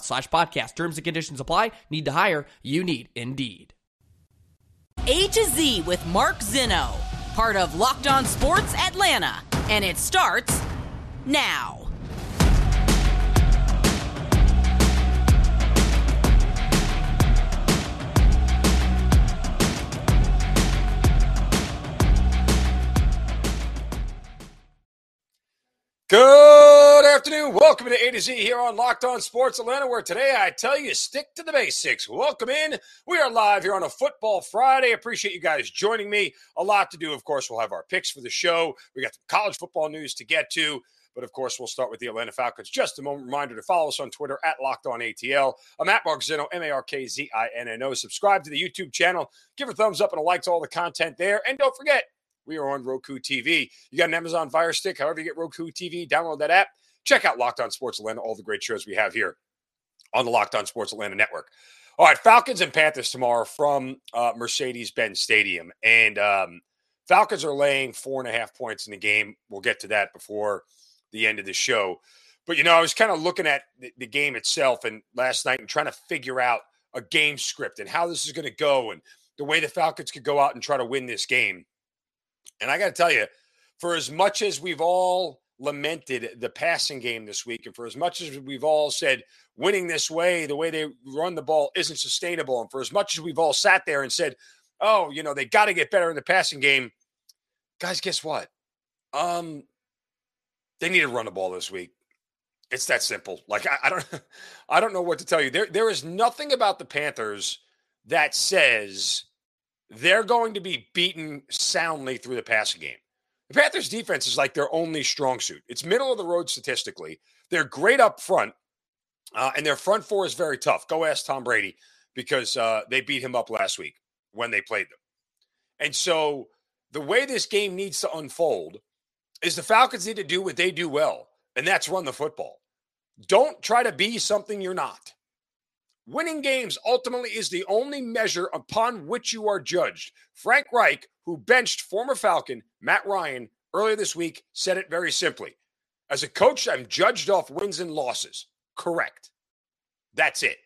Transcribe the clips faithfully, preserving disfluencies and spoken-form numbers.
slash podcast. Terms and conditions apply. Need to hire? You need Indeed. A to Z with Mark Zinno, part of Locked On Sports Atlanta. And it starts now. Good afternoon. Welcome to A to Z here on Locked On Sports Atlanta, where today I tell you, stick to the basics. Welcome in. We are live here on a football Friday. Appreciate you guys joining me. A lot to do. Of course, we'll have our picks for the show. We got some college football news to get to. But, of course, we'll start with the Atlanta Falcons. Just a moment, reminder to follow us on Twitter at LockedOnATL. I'm at Mark Zinno, M A R K Z I N N O. Subscribe to the YouTube channel. Give a thumbs up and a like to all the content there. And don't forget, we are on Roku T V. You got an Amazon Fire Stick, however you get Roku T V, download that app. Check out Locked On Sports Atlanta, all the great shows we have here on the Locked On Sports Atlanta network. All right, Falcons and Panthers tomorrow from uh, Mercedes-Benz Stadium. And um, Falcons are laying four and a half points in the game. We'll get to that before the end of the show. But, you know, I was kind of looking at the, the game itself and last night and trying to figure out a game script and how this is going to go and the way the Falcons could go out and try to win this game. And I got to tell you, for as much as we've all lamented the passing game this week, and for as much as we've all said winning this way, the way they run the ball isn't sustainable, and for as much as we've all sat there and said, oh, you know, they got to get better in the passing game, guys, guess what? Um, they need to run the ball this week. It's that simple. Like, I, I don't I don't know what to tell you. There, there is nothing about the Panthers that says they're going to be beaten soundly through the passing game. The Panthers' defense is like their only strong suit. It's middle of the road statistically. They're great up front, uh, and their front four is very tough. Go ask Tom Brady, because uh, they beat him up last week when they played them. And so the way this game needs to unfold is the Falcons need to do what they do well, and that's run the football. Don't try to be something you're not. Winning games ultimately is the only measure upon which you are judged. Frank Reich, who benched former Falcon Matt Ryan earlier this week, said it very simply. As a coach, I'm judged off wins and losses. Correct. That's it.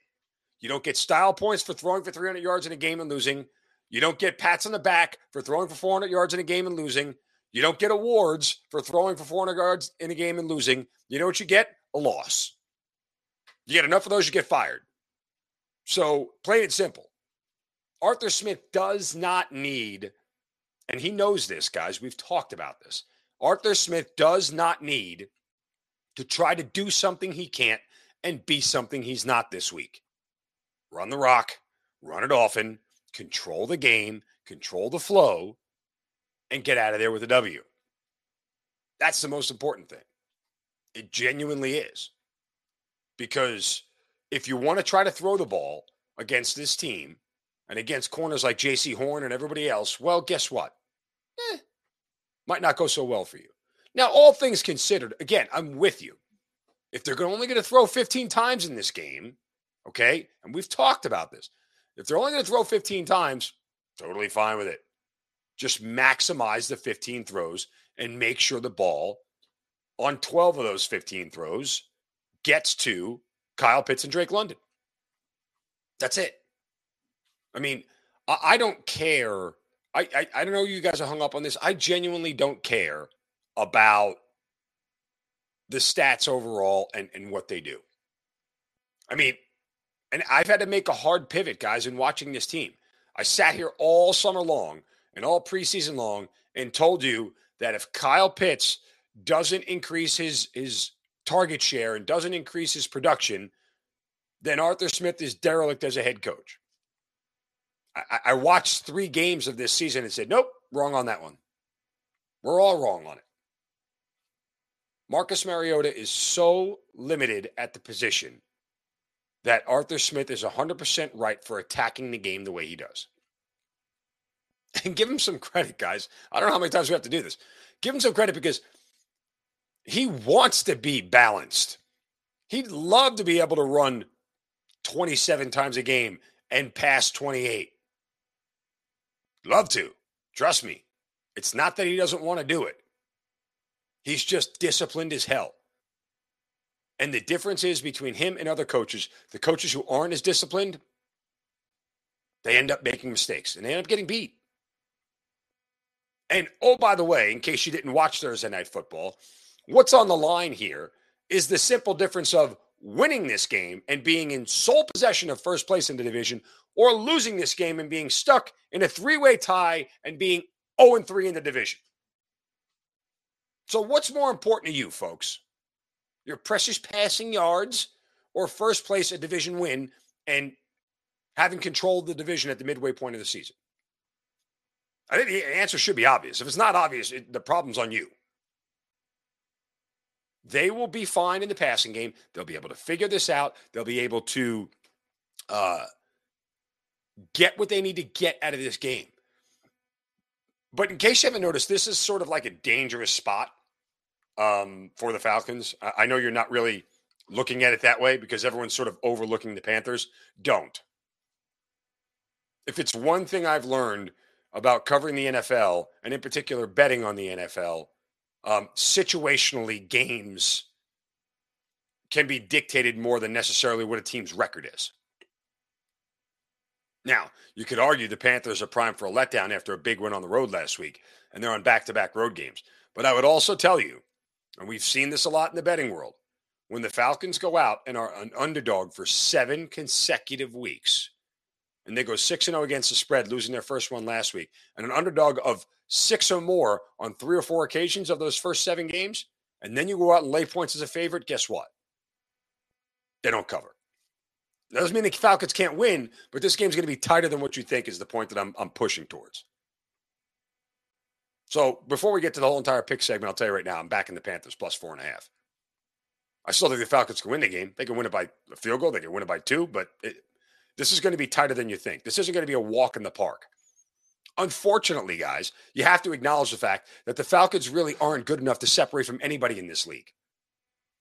You don't get style points for throwing for three hundred yards in a game and losing. You don't get pats on the back for throwing for four hundred yards in a game and losing. You don't get awards for throwing for four hundred yards in a game and losing. You know what you get? A loss. You get enough of those, you get fired. So, plain and simple, Arthur Smith does not need, and he knows this, guys. We've talked about this. Arthur Smith does not need to try to do something he can't and be something he's not this week. Run the rock, run it often, control the game, control the flow, and get out of there with a W. That's the most important thing. It genuinely is. Because if you want to try to throw the ball against this team and against corners like J C Horn and everybody else, well, guess what? Eh, might not go so well for you. Now, all things considered, again, I'm with you. If they're only going to throw fifteen times in this game, okay, and we've talked about this, if they're only going to throw fifteen times, totally fine with it. Just maximize the fifteen throws and make sure the ball on twelve of those fifteen throws gets to Kyle Pitts and Drake London. That's it. I mean, I, I don't care. I, I I don't know you guys are hung up on this. I genuinely don't care about the stats overall and, and what they do. I mean, and I've had to make a hard pivot, guys, in watching this team. I sat here all summer long and all preseason long and told you that if Kyle Pitts doesn't increase his his target share and doesn't increase his production, then Arthur Smith is derelict as a head coach. I, I watched three games of this season and said, nope, wrong on that one. We're all wrong on it. Marcus Mariota is so limited at the position that Arthur Smith is one hundred percent right for attacking the game the way he does. And give him some credit, guys. I don't know how many times we have to do this. Give him some credit because he wants to be balanced. He'd love to be able to run twenty-seven times a game and pass twenty-eight. Love to. Trust me. It's not that he doesn't want to do it. He's just disciplined as hell. And the difference is between him and other coaches, the coaches who aren't as disciplined, they end up making mistakes and they end up getting beat. And, oh, by the way, in case you didn't watch Thursday Night Football, what's on the line here is the simple difference of winning this game and being in sole possession of first place in the division or losing this game and being stuck in a three-way tie and being oh and three in the division. So what's more important to you, folks? Your precious passing yards or first place a division win and having control of the division at the midway point of the season? I think the answer should be obvious. If it's not obvious, it, the problem's on you. They will be fine in the passing game. They'll be able to figure this out. They'll be able to uh, get what they need to get out of this game. But in case you haven't noticed, this is sort of like a dangerous spot um, for the Falcons. I, I know you're not really looking at it that way because everyone's sort of overlooking the Panthers. Don't. If it's one thing I've learned about covering the N F L, and in particular betting on the N F L, Um, situationally, games can be dictated more than necessarily what a team's record is. Now, you could argue the Panthers are primed for a letdown after a big win on the road last week, and they're on back-to-back road games. But I would also tell you, and we've seen this a lot in the betting world, when the Falcons go out and are an underdog for seven consecutive weeks, and they go six and oh against the spread, losing their first one last week, and an underdog of six or more on three or four occasions of those first seven games, and then you go out and lay points as a favorite, guess what? They don't cover. That doesn't mean the Falcons can't win, but this game's going to be tighter than what you think is the point that I'm, I'm pushing towards. So before we get to the whole entire pick segment, I'll tell you right now, I'm backing the Panthers plus four and a half. I still think the Falcons can win the game. They can win it by a field goal. They can win it by two, but it, this is going to be tighter than you think. This isn't going to be a walk in the park. Unfortunately, guys, you have to acknowledge the fact that the Falcons really aren't good enough to separate from anybody in this league.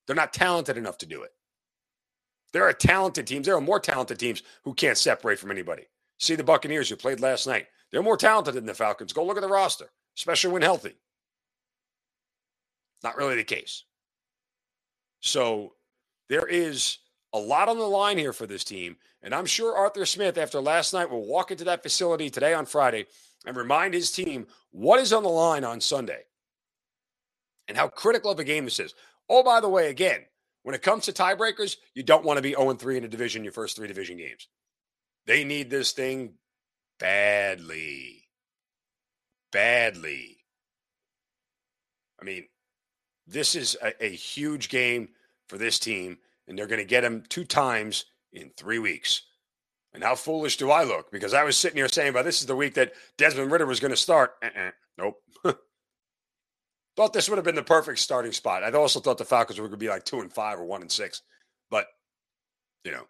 They're not talented enough to do it. There are talented teams. There are more talented teams who can't separate from anybody. See the Buccaneers who played last night. They're more talented than the Falcons. Go look at the roster, especially when healthy. Not really the case. So there is a lot on the line here for this team. And I'm sure Arthur Smith, after last night, will walk into that facility today on Friday and remind his team what is on the line on Sunday and how critical of a game this is. Oh, by the way, again, when it comes to tiebreakers, you don't want to be oh and three in a division, your first three division games. They need this thing badly. Badly. I mean, this is a, a huge game for this team, and they're going to get them two times in three weeks. And how foolish do I look? Because I was sitting here saying, well, this is the week that Desmond Ridder was going to start. Uh-uh. Nope. Thought this would have been the perfect starting spot. I also thought the Falcons were going to be like two and five or one and six. But, you know,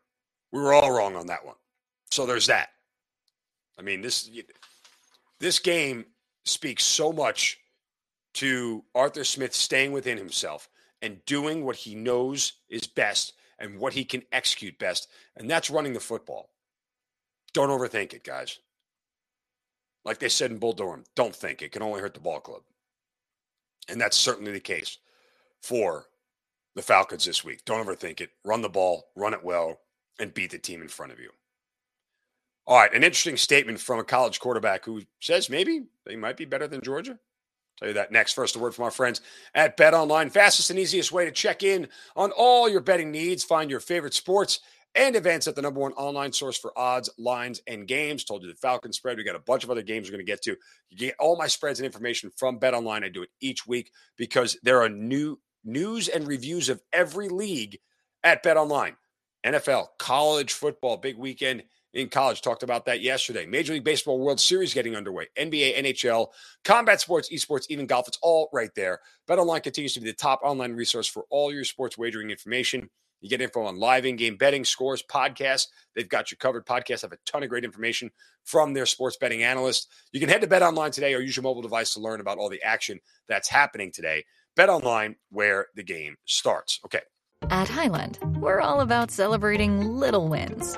we were all wrong on that one. So there's that. I mean, this, this game speaks so much to Arthur Smith staying within himself and doing what he knows is best and what he can execute best, and that's running the football. Don't overthink it, guys. Like they said in Bull Durham, don't think. It can only hurt the ball club. And that's certainly the case for the Falcons this week. Don't overthink it. Run the ball, run it well, and beat the team in front of you. All right, an interesting statement from a college quarterback who says maybe they might be better than Georgia. Tell you that next. First, a word from our friends at BetOnline. Fastest and easiest way to check in on all your betting needs. Find your favorite sports and events at the number one online source for odds, lines, and games. Told you the Falcon spread. We got a bunch of other games we're going to get to. You get all my spreads and information from BetOnline. I do it each week because there are new news and reviews of every league at BetOnline. N F L, college football, big weekend in college. Talked about that yesterday. Major League Baseball World Series getting underway. N B A, N H L, combat sports, esports, even golf. It's all right there. BetOnline continues to be the top online resource for all your sports wagering information. You get info on live in-game betting, scores, podcasts. They've got you covered. Podcasts have a ton of great information from their sports betting analysts. You can head to BetOnline today or use your mobile device to learn about all the action that's happening today. BetOnline, where the game starts. Okay. At Highland, we're all about celebrating little wins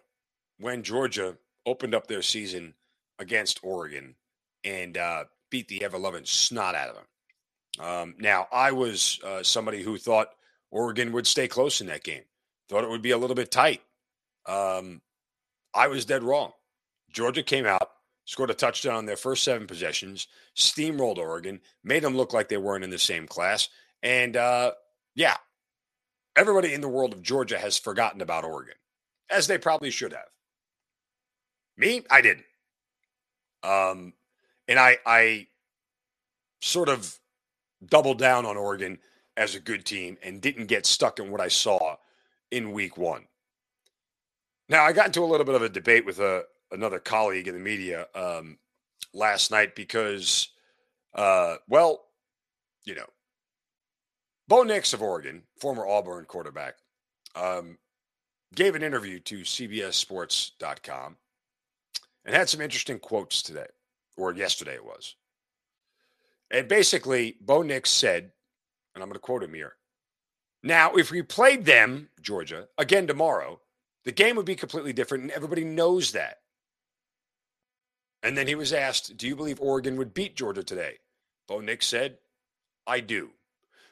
when Georgia opened up their season against Oregon and uh, beat the ever-loving snot out of them. Um, now, I was uh, somebody who thought Oregon would stay close in that game, thought it would be a little bit tight. Um, I was dead wrong. Georgia came out, scored a touchdown on their first seven possessions, steamrolled Oregon, made them look like they weren't in the same class. And, uh, yeah, everybody in the world of Georgia has forgotten about Oregon, as they probably should have. Me, I didn't. Um, and I, I sort of doubled down on Oregon as a good team and didn't get stuck in what I saw in week one. Now, I got into a little bit of a debate with a, another colleague in the media um, last night because, uh, well, you know, Bo Nix of Oregon, former Auburn quarterback, um, gave an interview to C B S sports dot com and had some interesting quotes today, or yesterday it was. And basically, Bo Nix said, and I'm going to quote him here, now, if we played them, Georgia, again tomorrow, the game would be completely different, and everybody knows that. And then he was asked, do you believe Oregon would beat Georgia today? Bo Nix said, I do.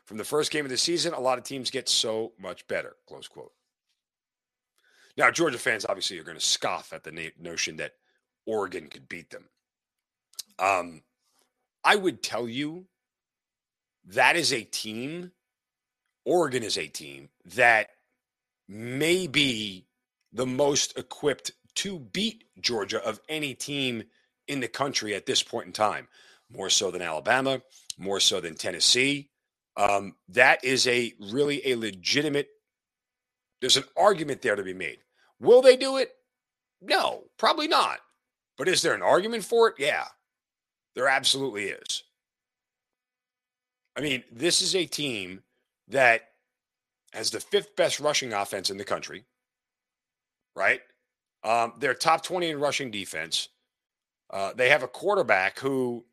From the first game of the season, a lot of teams get so much better, close quote. Now, Georgia fans obviously are going to scoff at the na- notion that Oregon could beat them. Um. I would tell you that is a team, Oregon is a team, that may be the most equipped to beat Georgia of any team in the country at this point in time, more so than Alabama, more so than Tennessee. Um, that is a really a legitimate, there's an argument there to be made. Will they do it? No, probably not. But is there an argument for it? Yeah. There absolutely is. I mean, this is a team that has the fifth best rushing offense in the country, right? Um, they're top twenty in rushing defense. Uh, they have a quarterback who,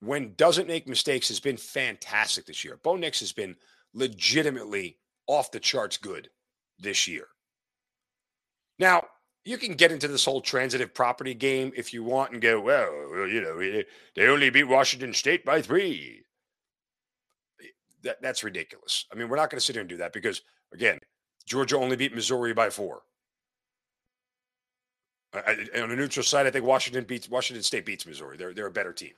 when doesn't make mistakes, has been fantastic this year. Bo Nix has been legitimately off the charts good this year. Now, you can get into this whole transitive property game if you want and go, well, you know, they only beat Washington State by three. That, that's ridiculous. I mean, we're not going to sit here and do that because, again, Georgia only beat Missouri by four. I, I, on a neutral site, I think Washington beats Washington State beats Missouri. They're they're a better team.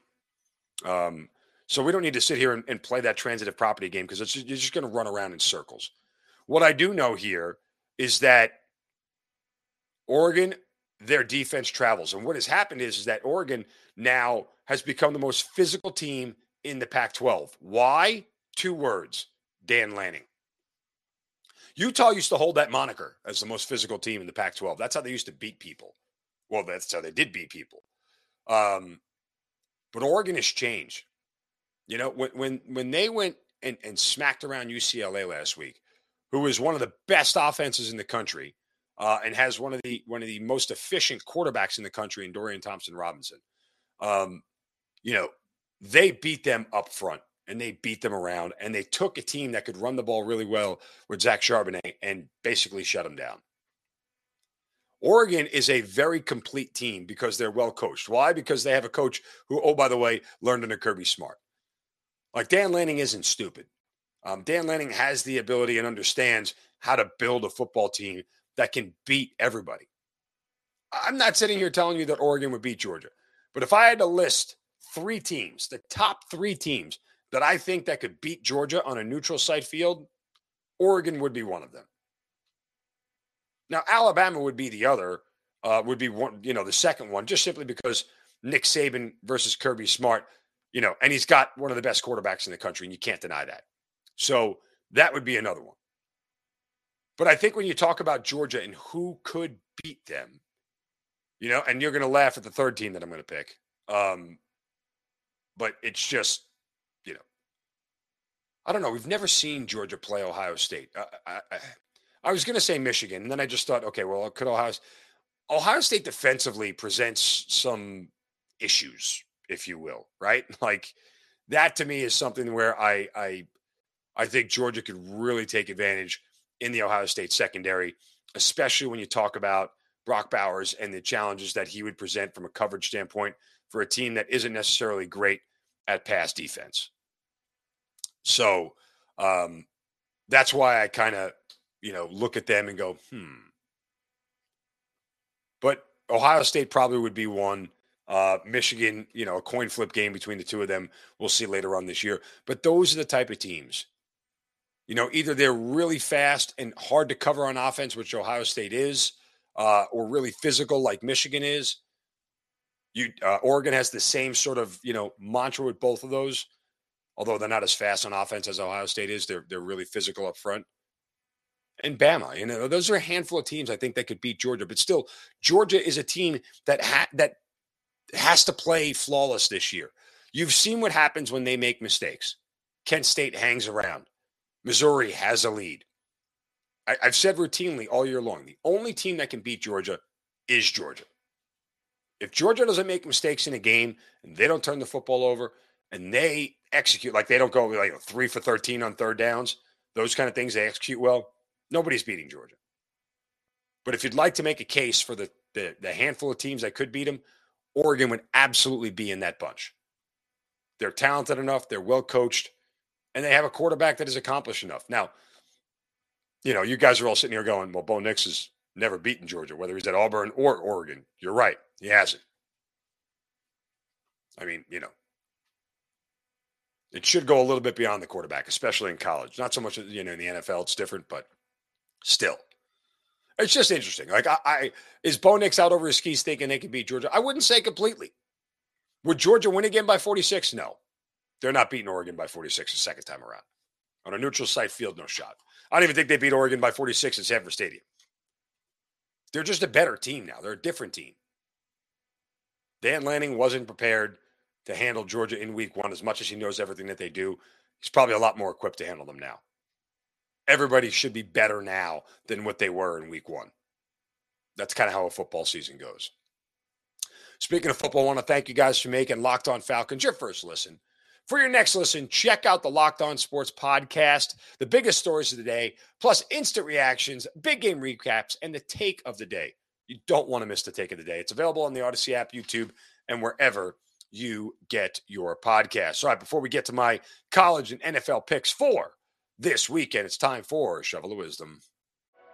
Um, so we don't need to sit here and, and play that transitive property game because it's, you're just going to run around in circles. What I do know here is that Oregon, their defense travels. And what has happened is, is that Oregon now has become the most physical team in the Pac twelve. Why? Two words: Dan Lanning. Utah used to hold that moniker as the most physical team in the Pac twelve. That's how they used to beat people. Well, that's how they did beat people. Um, but Oregon has changed. You know, when when when they went and, and smacked around U C L A last week, who is one of the best offenses in the country uh, and has one of the one of the most efficient quarterbacks in the country in Dorian Thompson-Robinson, um, you know, they beat them up front. And they beat them around, and they took a team that could run the ball really well with Zach Charbonnet and basically shut them down. Oregon is a very complete team because they're well coached. Why? Because they have a coach who, oh, by the way, learned under Kirby Smart. Like, Dan Lanning isn't stupid. Um, Dan Lanning has the ability and understands how to build a football team that can beat everybody. I'm not sitting here telling you that Oregon would beat Georgia, but if I had to list three teams, the top three teams that I think that could beat Georgia on a neutral site field, Oregon would be one of them. Now, Alabama would be the other, uh, would be one, you know, the second one, just simply because Nick Saban versus Kirby Smart, you know, and he's got one of the best quarterbacks in the country, and you can't deny that. So that would be another one. But I think when you talk about Georgia and who could beat them, you know, and you're going to laugh at the third team that I'm going to pick, um, but it's just, I don't know. We've never seen Georgia play Ohio State. I, I, I, I was going to say Michigan, and then I just thought, okay, well, could Ohio Ohio State defensively presents some issues, if you will, right? Like, that to me is something where I I, I think Georgia could really take advantage in the Ohio State secondary, especially when you talk about Brock Bowers and the challenges that he would present from a coverage standpoint for a team that isn't necessarily great at pass defense. So um, that's why I kind of, you know, look at them and go, hmm. But Ohio State probably would be one. Uh, Michigan, you know, a coin flip game between the two of them. We'll see later on this year. But those are the type of teams, you know, either they're really fast and hard to cover on offense, which Ohio State is, uh, or really physical like Michigan is. You uh, Oregon has the same sort of, you know, mantra with both of those. Although they're not as fast on offense as Ohio State is, they're they're really physical up front. And Bama, you know, those are a handful of teams I think that could beat Georgia. But still, Georgia is a team that ha- that has to play flawless this year. You've seen what happens when they make mistakes. Kent State hangs around. Missouri has a lead. I- I've said routinely all year long, the only team that can beat Georgia is Georgia. If Georgia doesn't make mistakes in a game and they don't turn the football over, and they execute, like they don't go like three for thirteen on third downs, those kind of things, they execute well, nobody's beating Georgia. But if you'd like to make a case for the, the, the handful of teams that could beat them, Oregon would absolutely be in that bunch. They're talented enough, they're well coached, and they have a quarterback that is accomplished enough. Now, you know, you guys are all sitting here going, well, Bo Nix has never beaten Georgia, whether he's at Auburn or Oregon. You're right, he hasn't. I mean, you know, it should go a little bit beyond the quarterback, especially in college. Not so much, you know, in the N F L, it's different, but still. It's just interesting. Like, I, I is Bo Nix out over his skis thinking they can beat Georgia? I wouldn't say completely. Would Georgia win again by forty-six? No. They're not beating Oregon by forty-six the second time around. On a neutral site field, no shot. I don't even think they beat Oregon by forty-six at Sanford Stadium. They're just a better team now. They're a different team. Dan Lanning wasn't prepared to handle Georgia in week one. As much as he knows everything that they do, he's probably a lot more equipped to handle them now. Everybody should be better now than what they were in week one. That's kind of how a football season goes. Speaking of football, I want to thank you guys for making Locked On Falcons your first listen. For your next listen, check out the Locked On Sports podcast, the biggest stories of the day, plus instant reactions, big game recaps, and the take of the day. You don't want to miss the take of the day. It's available on the Odyssey app, YouTube, and wherever you get your podcast. All right, before we get to my college and N F L picks for this weekend, it's time for Shovel of Wisdom.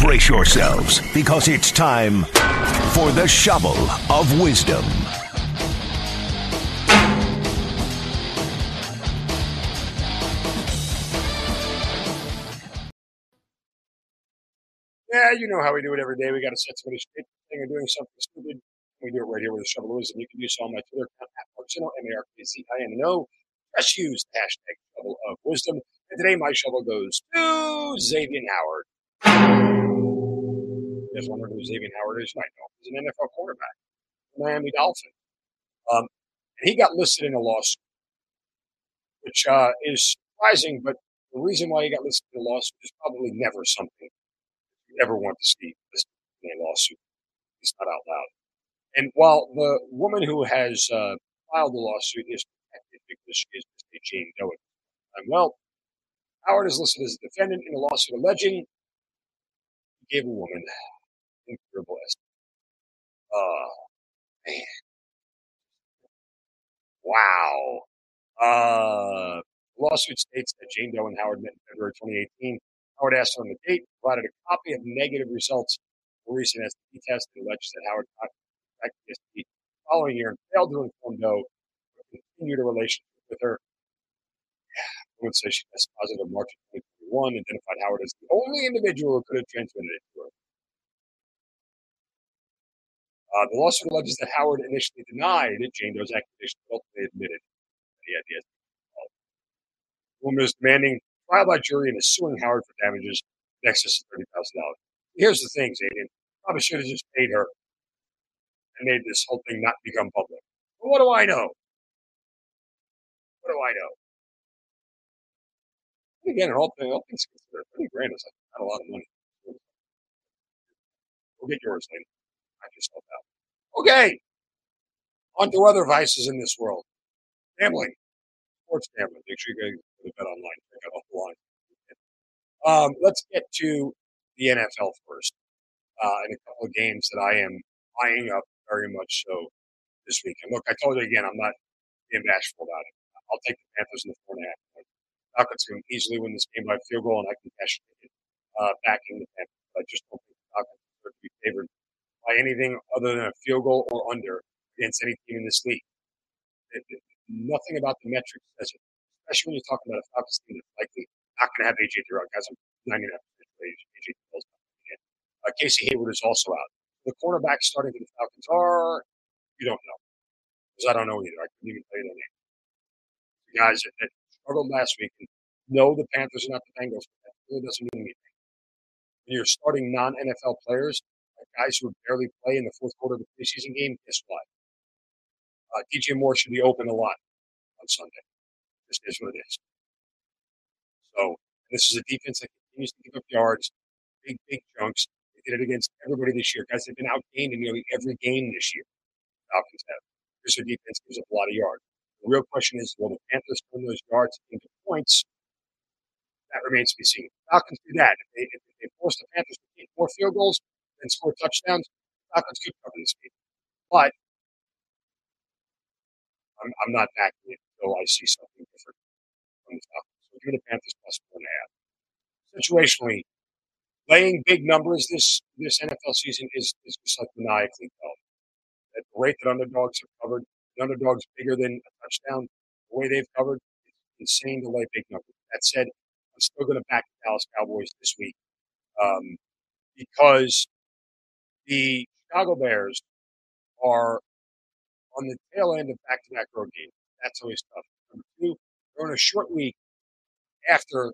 Brace yourselves, because it's time for the Shovel of Wisdom. Yeah, you know how we do it every day. We got to set somebody straight or doing something stupid. We do it right here with the Shovel of Wisdom. You can do so on my Twitter account at Mark Zinno, M A R K Z I N N O. Just use the hashtag Shovel of Wisdom. And today my shovel goes to Xavier Howard. Just wonder who Xavier Howard is. You might know him. He's an N F L quarterback, Miami Dolphins. Um, and he got listed in a lawsuit, which uh, is surprising, but the reason why he got listed in a lawsuit is probably never something you ever want to see listed in a lawsuit. It's not out loud. And while the woman who has uh, filed the lawsuit is protected because she is a Jane Doe, well, Howard is listed as a defendant in a lawsuit alleging gave a woman incurable S T D. Uh, man. Wow. Uh, the lawsuit states that Jane Doe and Howard met in February twenty eighteen. Howard asked her on the date, provided a copy of negative results for recent S T D test, and alleged that Howard contracted S T D the following year and failed to inform Doe but continued a relationship with her. I would say she tested positive in March twenty twenty-one, identified Howard as the only individual who could have transmitted it to her. Uh, the lawsuit alleges that Howard initially denied Jane Doe's accusation, but ultimately admitted that he had the S T D. The woman is demanding trial by jury and is suing Howard for damages in excess of thirty thousand dollars. Here's the thing, Zayden. Probably should have just paid her and made this whole thing not become public. But what do I know? What do I know? And again, all things, all things considered, thirty grand is like not a lot of money. We'll get yours later. Knock yourself out. Okay. On to other vices in this world. Gambling. Sports gambling. Make sure you go to BetOnline. Check out all the lines. Um, let's get to the N F L first. Uh, and a couple of games that I am eyeing up very much so this weekend. Look, I told you again, I'm not being bashful about it. I'll take the Panthers in the four and a half. Falcons can easily win this game by field goal, and I can cash it uh, back in the Panthers. I just don't think the Falcons are to be favored by anything other than a field goal or under against any team in this league. It, it, nothing about the metrics says it, especially when you're talking about a Falcons team that's likely not going to have A J Dillon. Guys, I'm not going to have A J Dillon. Uh, Casey Hayward is also out. The cornerbacks starting for the Falcons are, you don't know. Because I don't know either. I couldn't even tell you their name. The guys that, that struggled last week. And no, the Panthers are not the Bengals, but that really doesn't mean anything. When you're starting non-N F L players, like guys who barely play in the fourth quarter of the preseason game, guess what? Uh, D J Moore should be open a lot on Sunday. This is what it is. So this is a defense that continues to give up yards, big, big chunks. They did it against everybody this year. Guys, they've been outgained in nearly every game this year. Falcons have. This defense gives up a lot of yards. The real question is, will the Panthers turn those yards into points? That remains to be seen. The Falcons do that. If they, if they force the Panthers to kick more field goals and score touchdowns, the Falcons could cover this game. But I'm, I'm not backing it until I see something different from the Falcons. So give me the Panthers plus one and a half. Situationally, laying big numbers this, this N F L season is, is just like maniacally dull. At the rate that underdogs have covered, the underdog's bigger than a touchdown. The way they've covered, it's insane to lay big numbers. That said, I'm still going to back the Dallas Cowboys this week um, because the Chicago Bears are on the tail end of back-to-back road games. That's always tough. Number two, they're on a short week after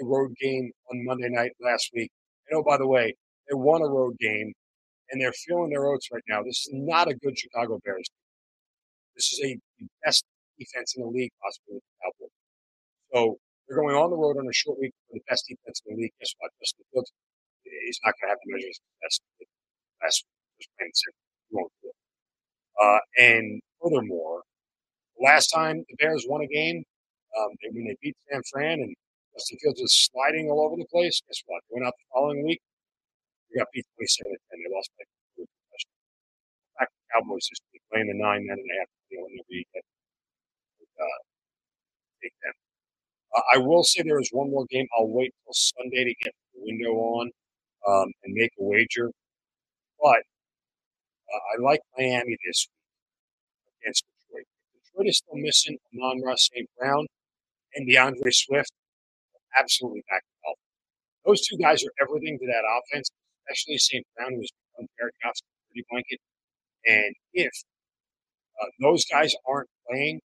a road game on Monday night last week. And oh, by the way, they won a road game, and they're feeling their oats right now. This is not a good Chicago Bears team. This is a, the best defense in the league, possibly with the Cowboys. So they're going on the road on a short week for the best defense in the league. Guess what? Justin Fields, he's not going to have the measures of the best last week. Just plain and simple. He won't do it. Uh, and furthermore, the last time the Bears won a game, um, they, when they beat San Fran and Justin Fields was sliding all over the place, guess what? They went out the following week. They got beat twenty-seven to ten. They lost by two. In fact, the Cowboys just playing the nine, nine and a half. You know, whenever you get uh, take them. Uh, I will say there is one more game. I'll wait till Sunday to get the window on um, and make a wager. But uh, I like Miami this week against Detroit. Detroit is still missing Amon-Ra Saint Brown and DeAndre Swift. Absolutely back to health. Those two guys are everything to that offense, especially Saint Brown, who has become Derek Goff's pretty blanket. And if uh, those guys aren't playing,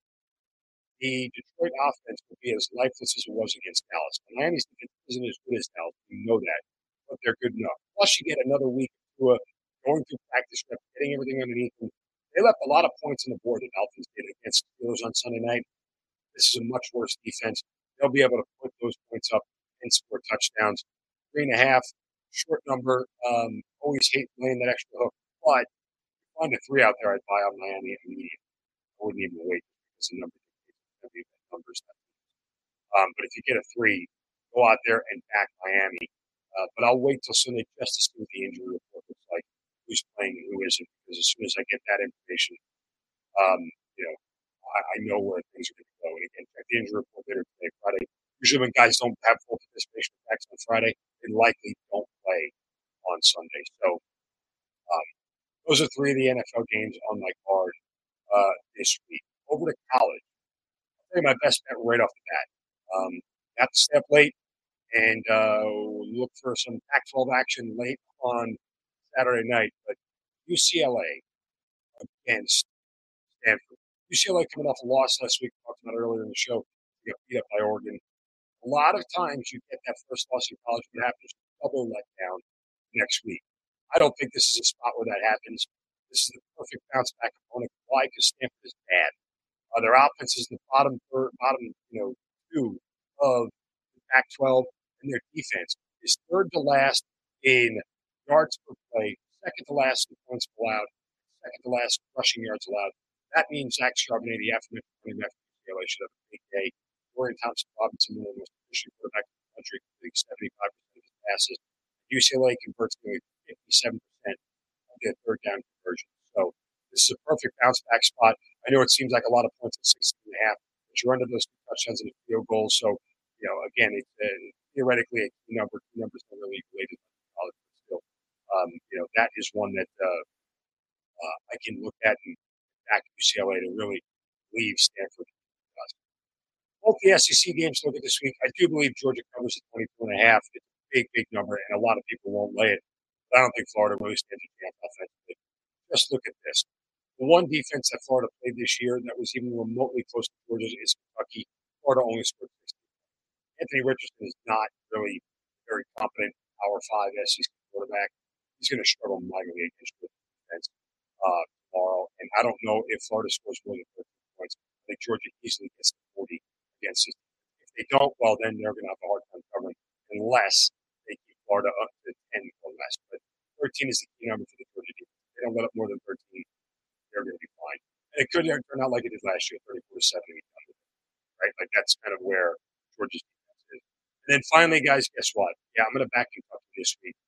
the Detroit offense will be as lifeless as it was against Dallas. Miami's defense isn't as good as Dallas. You know that. But they're good enough. Plus, you get another week of going through practice reps, getting everything underneath them. They left a lot of points on the board, the Dolphins did, against the Steelers on Sunday night. This is a much worse defense. They'll be able to put those points up and score touchdowns. Three and a half, short number. Um, always hate laying that extra hook. But if you find a three out there, I'd buy on Miami immediately. I wouldn't even wait because the number. Numbers. Um, but if you get a three, go out there and back Miami. Uh, but I'll wait till Sunday just to see what the injury report looks like, who's playing and who isn't. Because as soon as I get that information, um, you know, I, I know where things are going to go. And again, the injury report later today, Friday. Usually, when guys don't have full participation attacks on Friday, they likely don't play on Sunday. So, um, those are three of the N F L games on my card uh, this week. Over to college. My best bet right off the bat. Um, have to stay up late and uh, look for some Pac twelve action late on Saturday night. But U C L A against Stanford. U C L A coming off a loss last week. We talked about earlier in the show. You got beat up by Oregon. A lot of times you get that first loss in college, what happens? Double letdown next week. I don't think this is a spot where that happens. This is the perfect bounce back opponent. Why? Because Stanford is bad. Uh, their offense is in the bottom third, bottom you know two of the Pac twelve, and their defense is third to last in yards per play, second to last in points allowed, second to last rushing yards allowed. That means Zach Charbonnet, the aforementioned running back from U C L A, should have a big day. Dorian Thompson-Robinson, one of the most efficient quarterbacks in the country, completing seventy-five percent of his passes. U C L A converts nearly fifty-seven percent of their third down conversion. So this is a perfect bounce back spot. I know it seems like a lot of points at sixteen and a half, but you're under those two touchdowns and a field goal. So, you know, again, it's uh, theoretically a key number. Key numbers don't really related to college, but still, um, you know, that is one that uh, uh, I can look at and back at U C L A to really leave Stanford. Both the S E C games look at this week. I do believe Georgia covers at twenty-two and a half. It's a big, big number, and a lot of people won't lay it. But I don't think Florida really stands a chance offensively. Just look at this. The one defense that Florida played this year that was even remotely close to Georgia's is Kentucky. Florida only scored sixty. Anthony Richardson is not really very competent Power Five S E C quarterback. He's going to struggle mightily against Georgia's defense uh, tomorrow. And I don't know if Florida scores more than thirteen points. I think Georgia easily gets to forty against it. If they don't, well, then they're going to have a hard time covering unless they keep Florida up to ten or less. But thirteen is the key number for the Georgia defense. They don't let up more than thirteen. They're going to be fine. And it could turn out like it did last year, thirty-four to seven, right? Like that's kind of where Georgia's defense is. And then finally, guys, guess what? Yeah, I'm going to back Kentucky this week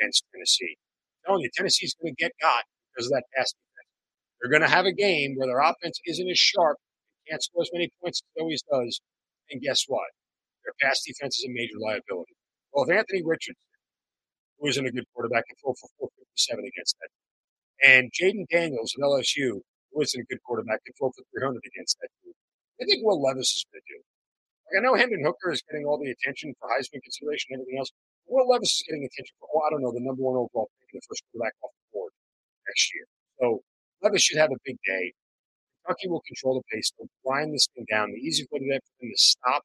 against Tennessee. I'm telling you, Tennessee's going to get got because of that pass defense. They're going to have a game where their offense isn't as sharp, can't score as many points as it always does, and guess what? Their pass defense is a major liability. Well, if Anthony Richardson, who isn't a good quarterback, can throw for four fifty-seven against that, and Jaden Daniels of L S U, who isn't a good quarterback, can throw for three hundred against that team. I think Will Levis is going to do. Like I know Hendon Hooker is getting all the attention for Heisman consideration and everything else. Will Levis is getting attention for, oh, I don't know, the number one overall pick in the first quarterback off the board next year. So Levis should have a big day. Kentucky will control the pace. They'll grind this thing down. The easiest way to do that for them is stop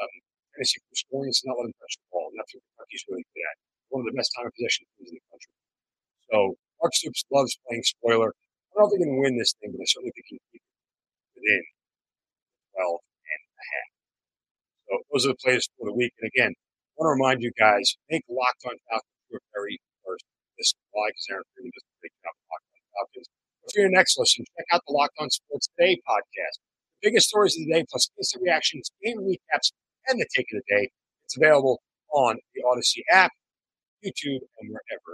um, Tennessee from scoring is not let them touch the ball. And that's what Kentucky's really good at. One of the best time of possession teams in the country. So Mark Stoops loves playing spoiler. I don't know if they can win this thing, but I certainly think he can keep it within twelve and a half. So those are the plays for the week. And again, I want to remind you guys, make Locked On Falcons your very first listen. Why? Because Aaron Freeman does a great job of Locked On Falcons. But for your next listen, check out the Locked On Sports Today podcast. The biggest stories of the day, plus instant reactions, game recaps, and the take of the day. It's available on the Odyssey app, YouTube, and wherever.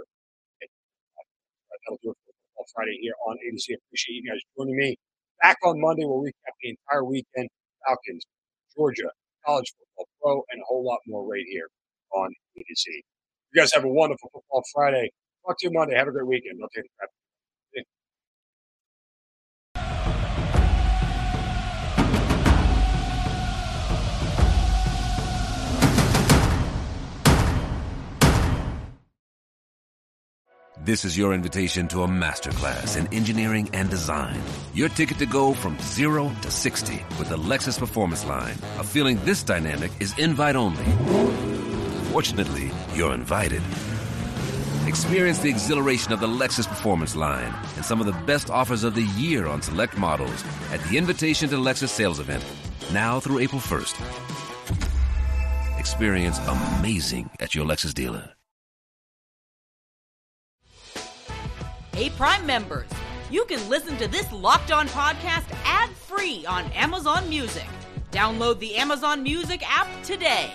That'll do it for Football Friday here on A to Z. Appreciate you guys joining me. Back on Monday, we'll recap the entire weekend. Falcons Georgia, college football, pro, and a whole lot more right here on A D C. You guys have a wonderful football Friday. Talk to you Monday. Have a great weekend. I'll take the crap. This is your invitation to a masterclass in engineering and design. Your ticket to go from zero to sixty with the Lexus Performance Line. A feeling this dynamic is invite only. Fortunately, you're invited. Experience the exhilaration of the Lexus Performance Line and some of the best offers of the year on select models at the Invitation to Lexus sales event, now through April first. Experience amazing at your Lexus dealer. Hey, Prime members, you can listen to this Locked On podcast ad-free on Amazon Music. Download the Amazon Music app today.